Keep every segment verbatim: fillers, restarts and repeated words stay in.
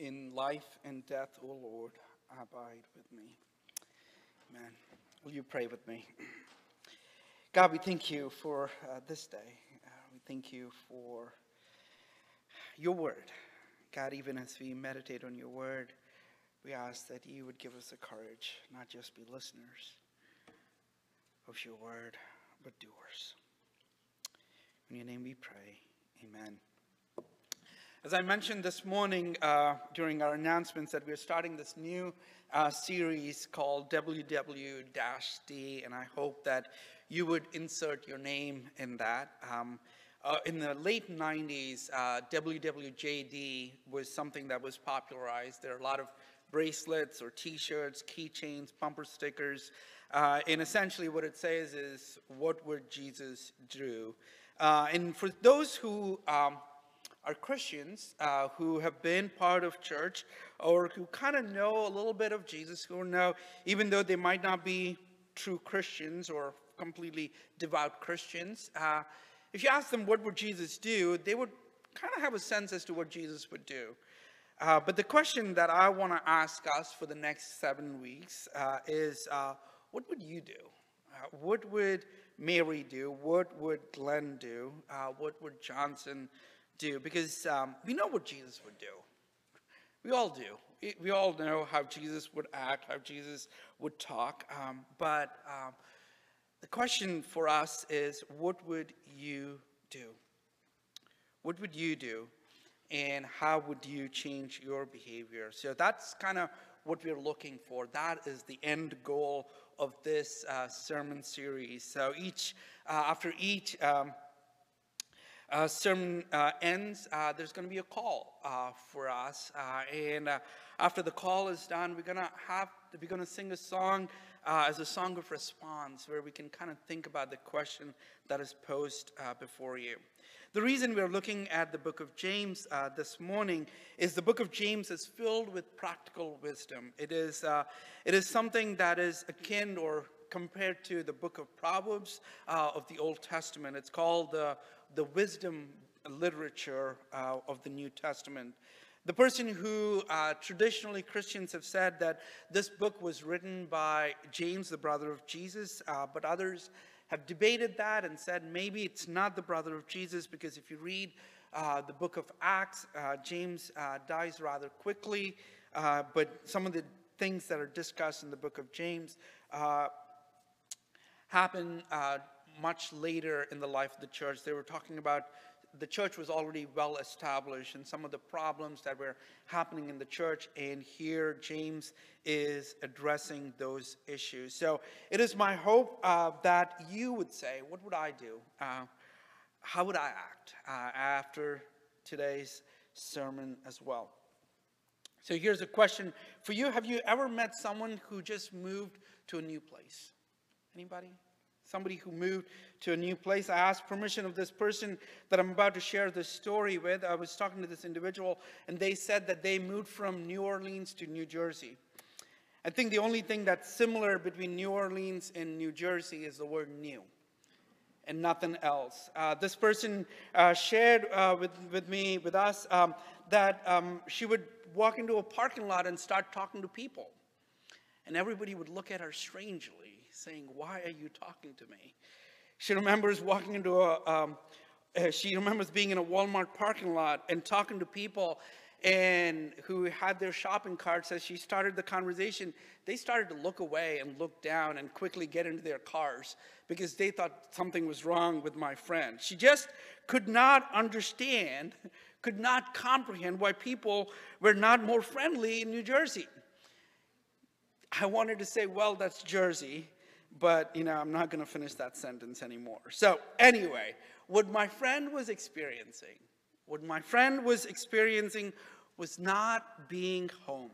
In life and death, O Lord, abide with me. Amen. Will you pray with me? God, we thank you for uh, this day. Uh, we thank you for your word. God, even as we meditate on your word, we ask that you would give us the courage, not just be listeners of your word, but doers. In your name we pray. Amen. As I mentioned this morning uh, during our announcements that we're starting this new uh, series called W W D, and I hope that you would insert your name in that. Um, uh, in the late nineties, uh, W W J D was something that was popularized. There are a lot of bracelets or t-shirts, keychains, bumper stickers, uh, and essentially what it says is, what would Jesus do? Uh, and for those who... Um, are Christians uh, who have been part of church or who kind of know a little bit of Jesus, who know, even though they might not be true Christians or completely devout Christians, uh, if you ask them what would Jesus do, they would kind of have a sense as to what Jesus would do. Uh, but the question that I want to ask us for the next seven weeks uh, is, uh, what would you do? Uh, what would Mary do? What would Glenn do? Uh, what would Johnson do? Because um, we know what Jesus would do. We all do. We, we all know how Jesus would act, how Jesus would talk. Um, but um, the question for us is, what would you do? What would you do? And how would you change your behavior? So that's kind of what we're looking for. That is the end goal of this uh, sermon series. So each, uh, after each, um, Uh, sermon uh, ends, uh, there's going to be a call uh, for us, uh, and uh, after the call is done, we're going to have we're going to sing a song uh, as a song of response, where we can kind of think about the question that is posed uh, before you. The reason we're looking at the book of James uh, this morning is the book of James is filled with practical wisdom. It is uh, it is something that is akin or compared to the book of Proverbs uh, of the Old Testament. It's called the uh, the wisdom literature uh, of the New Testament. The person who uh, traditionally Christians have said that this book was written by James, the brother of Jesus, uh, but others have debated that and said maybe it's not the brother of Jesus, because if you read uh, the book of Acts, uh, James uh, dies rather quickly, uh, but some of the things that are discussed in the book of James uh, happen uh, much later in the life of the church. They were talking about the church was already well established and some of the problems that were happening in the church, and here James is addressing those issues. So it is my hope uh, that you would say, what would I do? Uh, how would I act uh, after today's sermon as well? So here's a question for you. Have you ever met someone who just moved to a new place? Anybody? Somebody who moved to a new place. I asked permission of this person that I'm about to share this story with. I was talking to this individual, and they said that they moved from New Orleans to New Jersey. I think the only thing that's similar between New Orleans and New Jersey is the word new, and nothing else. Uh, this person uh, shared uh, with, with me, with us, um, that um, she would walk into a parking lot and start talking to people. And everybody would look at her strangely, saying, why are you talking to me? She remembers walking into a, um, uh, she remembers being in a Walmart parking lot and talking to people and who had their shopping carts. As she started the conversation, they started to look away and look down and quickly get into their cars because they thought something was wrong with my friend. She just could not understand, could not comprehend why people were not more friendly in New Jersey. I wanted to say, well, that's Jersey. But, you know, I'm not going to finish that sentence anymore. So anyway, what my friend was experiencing, what my friend was experiencing was not being home.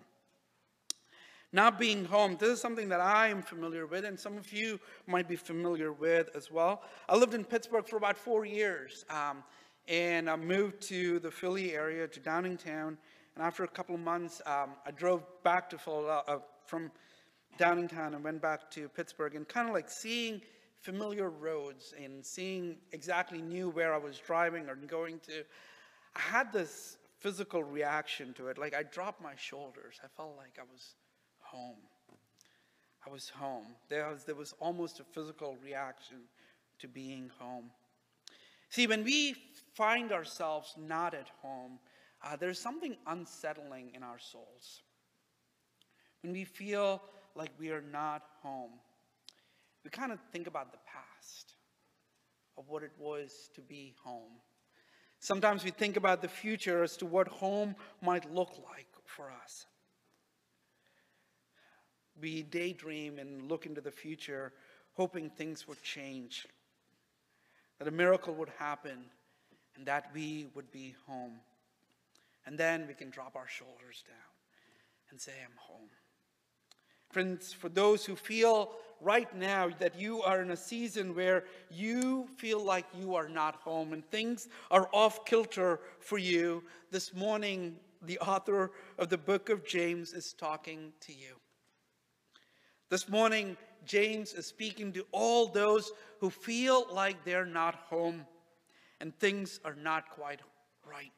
Not being home. This is something that I am familiar with, and some of you might be familiar with as well. I lived in Pittsburgh for about four years, um, and I moved to the Philly area, to Downingtown. And after a couple of months, um, I drove back to Philadelphia, uh, from Downingtown, and went back to Pittsburgh, and kind of like seeing familiar roads and seeing exactly knew where I was driving or going to, I had this physical reaction to it. Like I dropped my shoulders. I felt like I was home. I was home. There was, there was almost a physical reaction to being home. See, when we find ourselves not at home, uh, there's something unsettling in our souls. When we feel like we are not home, we kind of think about the past, of what it was to be home. Sometimes we think about the future as to what home might look like for us. We daydream and look into the future, hoping things would change, that a miracle would happen, and that we would be home. And then we can drop our shoulders down and say, I'm home. Friends, for those who feel right now that you are in a season where you feel like you are not home and things are off kilter for you, this morning the author of the book of James is talking to you. This morning, James is speaking to all those who feel like they're not home and things are not quite right.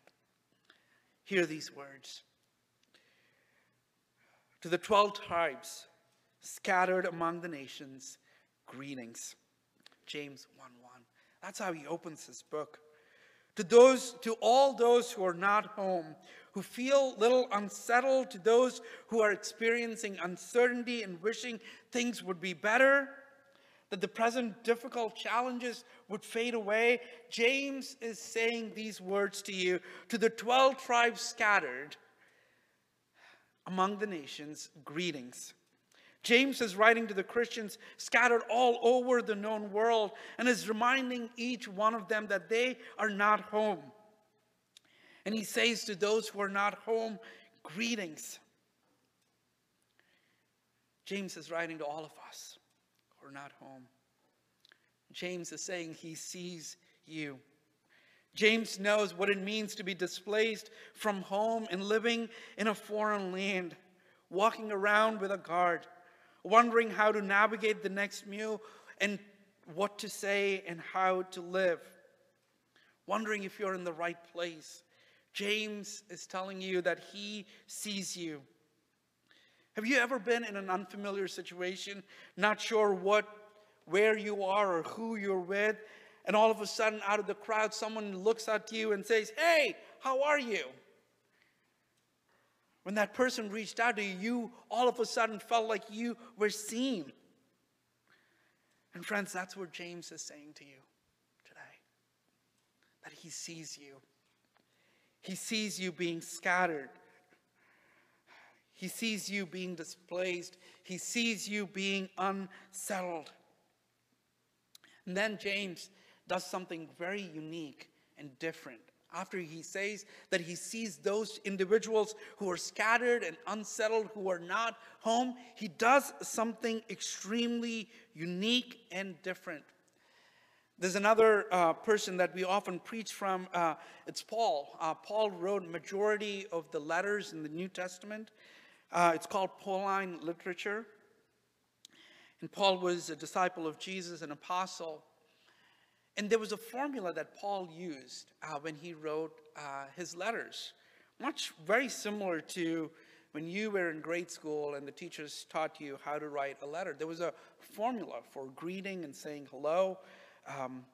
Hear these words. To the twelve tribes scattered among the nations, greetings. James one one. That's how he opens his book. To those, to all those who are not home, who feel a little unsettled, to those who are experiencing uncertainty and wishing things would be better, that the present difficult challenges would fade away, James is saying these words to you. To the twelve tribes scattered among the nations, greetings. James is writing to the Christians scattered all over the known world and is reminding each one of them that they are not home. And he says to those who are not home, greetings. James is writing to all of us who are not home. James is saying he sees you. James knows what it means to be displaced from home and living in a foreign land, walking around with a guard, wondering how to navigate the next meal and what to say and how to live, wondering if you're in the right place. James is telling you that he sees you. Have you ever been in an unfamiliar situation, not sure what, where you are or who you're with, and all of a sudden out of the crowd someone looks at you and says, hey, how are you? When that person reached out to you, you all of a sudden felt like you were seen. And friends, that's what James is saying to you today, that he sees you. He sees you being scattered. He sees you being displaced. He sees you being unsettled. And then James does something very unique and different. After he says that he sees those individuals who are scattered and unsettled, who are not home, he does something extremely unique and different. There's another uh, person that we often preach from. Uh, it's Paul. Uh, Paul wrote majority of the letters in the New Testament. Uh, it's called Pauline literature. And Paul was a disciple of Jesus, an apostle. And there was a formula that Paul used uh, when he wrote uh, his letters. Much very similar to when you were in grade school and the teachers taught you how to write a letter. There was a formula for greeting and saying hello. Um,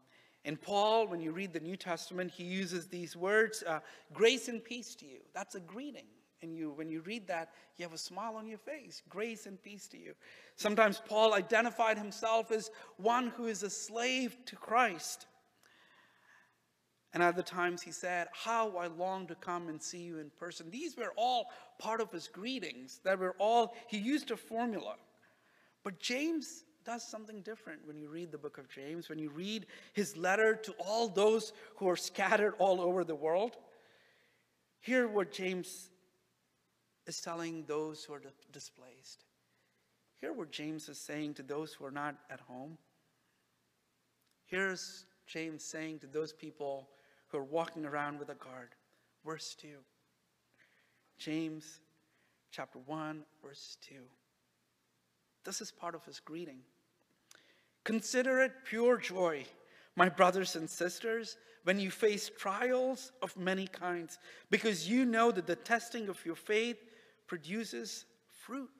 and Paul, when you read the New Testament, he uses these words, uh, grace and peace to you. That's a greeting. And you, when you read that, you have a smile on your face. Grace and peace to you. Sometimes Paul identified himself as one who is a slave to Christ. And other times he said, how I long to come and see you in person. These were all part of his greetings. That were all, he used a formula. But James does something different when you read the book of James, when you read his letter to all those who are scattered all over the world. Hear what James is telling those who are displaced. Hear what James is saying to those who are not at home. Here's James saying to those people who are walking around with a guard. Verse two. James chapter one, verse two. This is part of his greeting. Consider it pure joy, my brothers and sisters, when you face trials of many kinds, because you know that the testing of your faith produces fruit.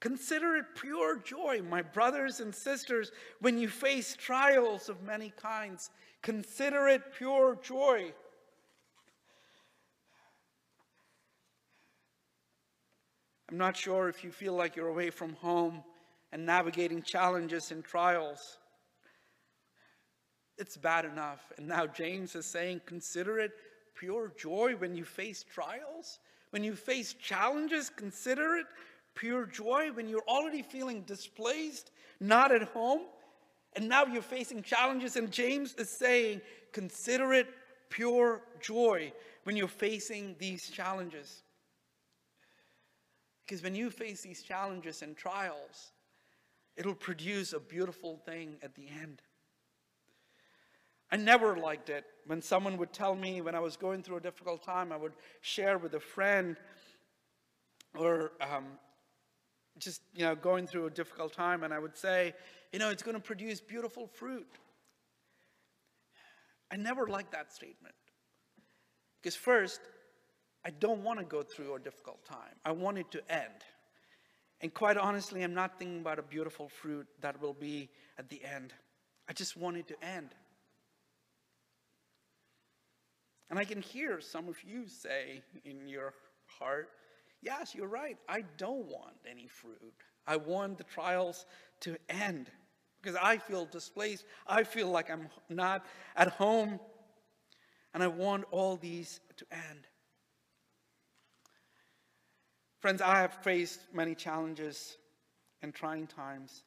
Consider it pure joy, my brothers and sisters, when you face trials of many kinds. Consider it pure joy. I'm not sure if you feel like you're away from home and navigating challenges and trials. It's bad enough. And now James is saying, consider it pure joy when you face trials. When you face challenges, consider it pure joy when you're already feeling displaced, not at home, and now you're facing challenges. And James is saying, consider it pure joy when you're facing these challenges. Because when you face these challenges and trials, it'll produce a beautiful thing at the end. I never liked it when someone would tell me, when I was going through a difficult time, I would share with a friend, or um, just, you know, going through a difficult time, and I would say, you know, it's going to produce beautiful fruit. I never liked that statement. Because first, I don't want to go through a difficult time. I want it to end. And quite honestly, I'm not thinking about a beautiful fruit that will be at the end. I just want it to end. And I can hear some of you say in your heart, yes, you're right. I don't want any fruit. I want the trials to end because I feel displaced. I feel like I'm not at home. And I want all these to end. Friends, I have faced many challenges and trying times.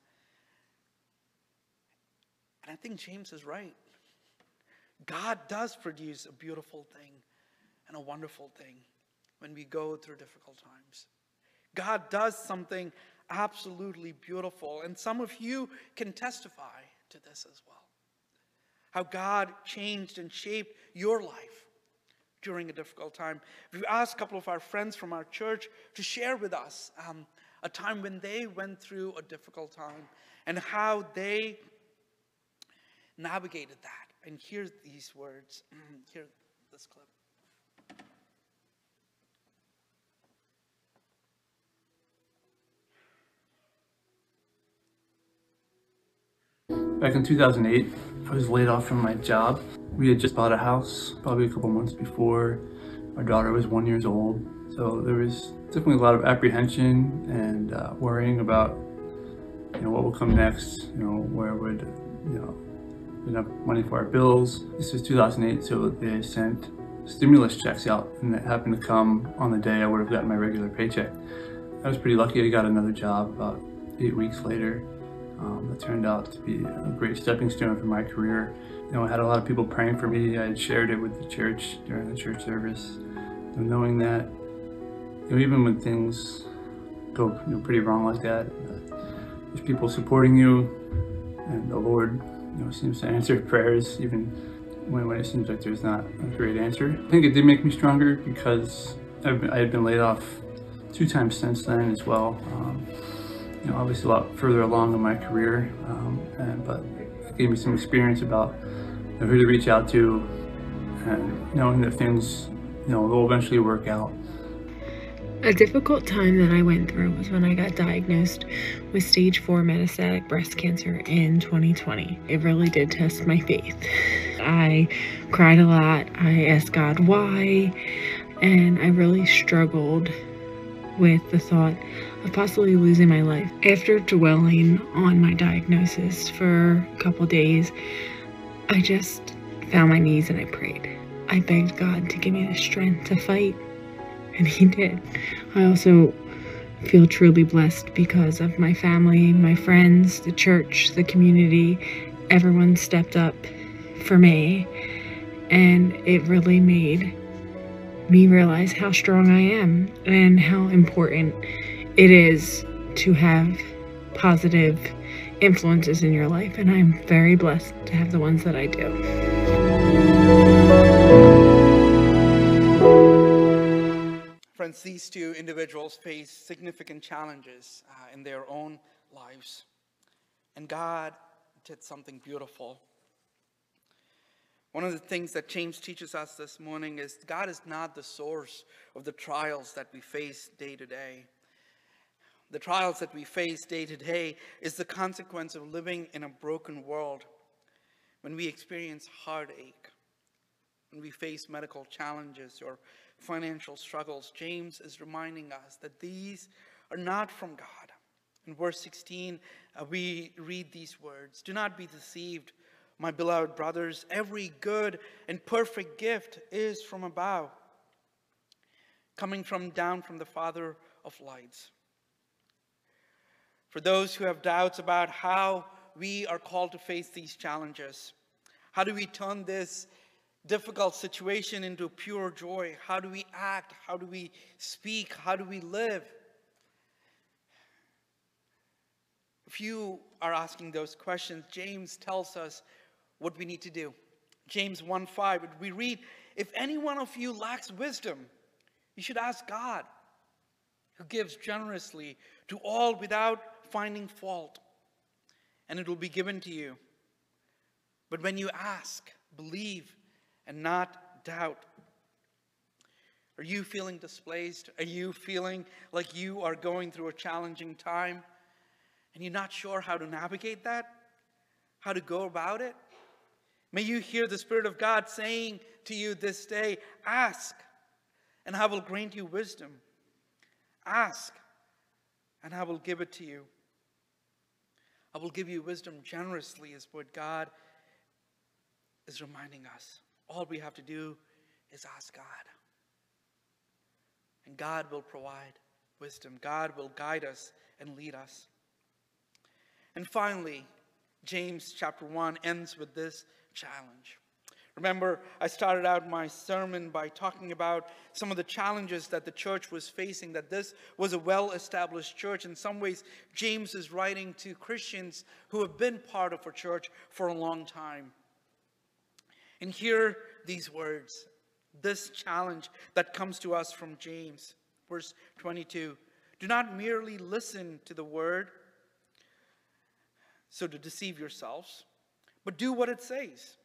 And I think James is right. God does produce a beautiful thing and a wonderful thing when we go through difficult times. God does something absolutely beautiful. And some of you can testify to this as well. How God changed and shaped your life during a difficult time. We've asked a couple of our friends from our church to share with us um, a time when they went through a difficult time and how they navigated that. And hear these words. Hear this clip. Back in two thousand eight, I was laid off from my job. We had just bought a house probably a couple months before. Our daughter was one year old. So there was definitely a lot of apprehension and uh, worrying about, you know, what will come next, you know, where would, you know, enough money for our bills. This was two thousand eight, so they sent stimulus checks out, and that happened to come on the day I would have gotten my regular paycheck. I was pretty lucky. I got another job about eight weeks later. Um, it turned out to be a great stepping stone for my career. You know, I had a lot of people praying for me. I had shared it with the church during the church service. And knowing that, you know, even when things go, you know, pretty wrong like that, uh, there's people supporting you, and the Lord, you know, seems to answer prayers even when, when it seems like there's not a great answer. I think it did make me stronger because I've been, I had been laid off two times since then as well. Um, You know, obviously a lot further along in my career, um, and, but it gave me some experience about, you know, who to reach out to, and knowing that things, you know, will eventually work out. A difficult time that I went through was when I got diagnosed with stage four metastatic breast cancer in twenty twenty. It really did test my faith. I cried a lot. I asked God why, and I really struggled with the thought of possibly losing my life. After dwelling on my diagnosis for a couple days, I just found my knees and I prayed. I begged God to give me the strength to fight, and He did. I also feel truly blessed because of my family, my friends, the church, the community. Everyone stepped up for me, and it really made me realize how strong I am and how important it is to have positive influences in your life, and I'm very blessed to have the ones that I do. Friends, these two individuals face significant challenges uh, in their own lives, and God did something beautiful. One of the things that James teaches us this morning is God is not the source of the trials that we face day to day. The trials that we face day to day is the consequence of living in a broken world. When we experience heartache, when we face medical challenges or financial struggles, James is reminding us that these are not from God. In verse sixteen, uh, we read these words, "Do not be deceived, my beloved brothers. Every good and perfect gift is from above, coming from down from the Father of lights." For those who have doubts about how we are called to face these challenges, how do we turn this difficult situation into pure joy? How do we act? How do we speak? How do we live? If you are asking those questions, James tells us what we need to do. James one five, we read, "If any one of you lacks wisdom, you should ask God, who gives generously to all without finding fault, and it will be given to you. But when you ask, believe and not doubt." Are you feeling displaced? Are you feeling like you are going through a challenging time? And you're not sure how to navigate that, how to go about it? May you hear the Spirit of God saying to you this day, ask, and I will grant you wisdom. Ask, and I will give it to you. I will give you wisdom generously is what God is reminding us. All we have to do is ask God. And God will provide wisdom. God will guide us and lead us. And finally, James chapter one ends with this challenge. Remember, I started out my sermon by talking about some of the challenges that the church was facing, that this was a well-established church. In some ways, James is writing to Christians who have been part of a church for a long time. And hear these words, this challenge that comes to us from James, verse twenty-two. "Do not merely listen to the word, so to deceive yourselves, but do what it says.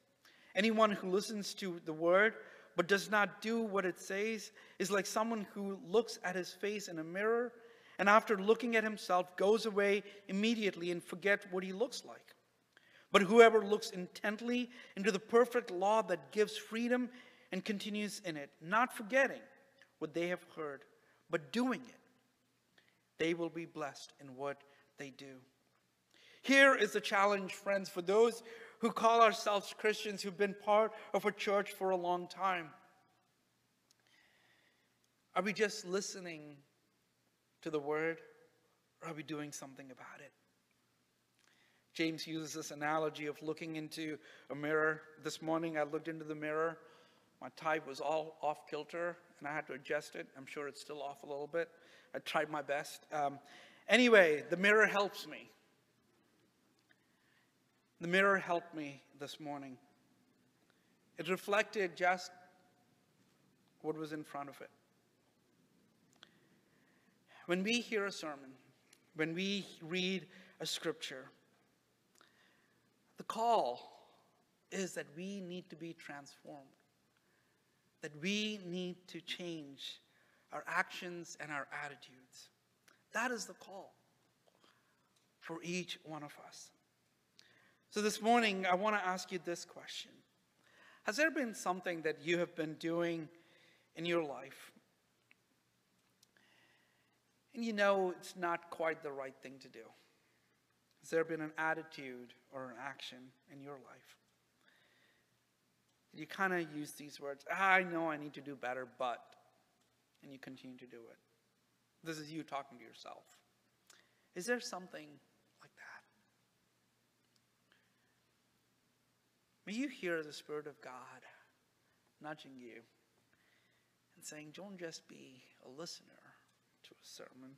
Anyone who listens to the word but does not do what it says is like someone who looks at his face in a mirror and after looking at himself goes away immediately and forgets what he looks like. But whoever looks intently into the perfect law that gives freedom and continues in it, not forgetting what they have heard, but doing it, they will be blessed in what they do." Here is the challenge, friends, for those who call ourselves Christians, who've been part of a church for a long time. Are we just listening to the word, or are we doing something about it? James uses this analogy of looking into a mirror. This morning I looked into the mirror. My tie was all off kilter, and I had to adjust it. I'm sure it's still off a little bit. I tried my best. Um, anyway, the mirror helps me. The mirror helped me this morning. It reflected just what was in front of it. When we hear a sermon, when we read a scripture, the call is that we need to be transformed, that we need to change our actions and our attitudes. That is the call for each one of us. So this morning, I want to ask you this question. Has there been something that you have been doing in your life, and you know it's not quite the right thing to do? Has there been an attitude or an action in your life? You kind of use these words, I know I need to do better, but, and you continue to do it. This is you talking to yourself. Is there something? May you hear the Spirit of God nudging you and saying, don't just be a listener to a sermon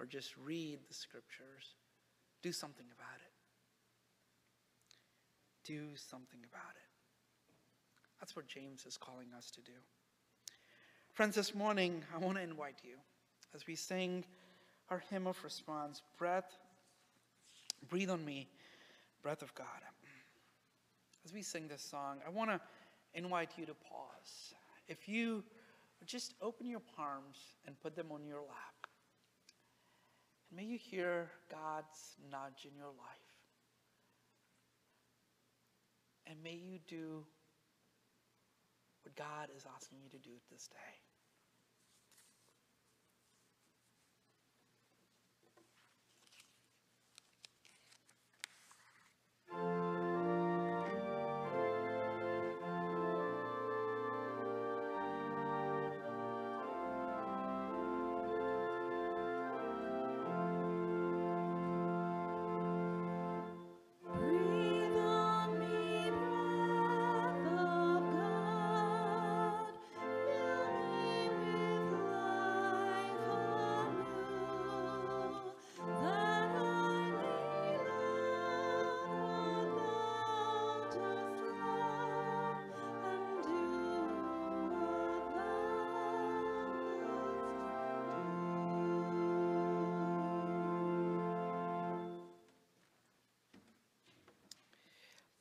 or just read the scriptures. Do something about it. Do something about it. That's what James is calling us to do. Friends, this morning, I want to invite you as we sing our hymn of response, Breath Breathe on me, breath of God. As we sing this song, I want to invite you to pause. If you just open your palms and put them on your lap, and may you hear God's nudge in your life. And may you do what God is asking you to do this day.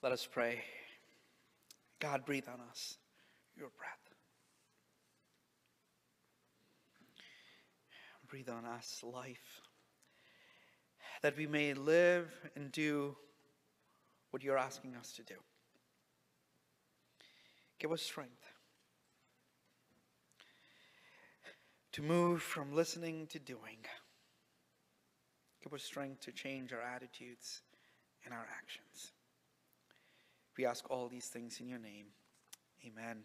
Let us pray. God, breathe on us your breath. Breathe on us life, that we may live and do what you're asking us to do. Give us strength to move from listening to doing. Give us strength to change our attitudes and our actions. We ask all these things in your name. Amen.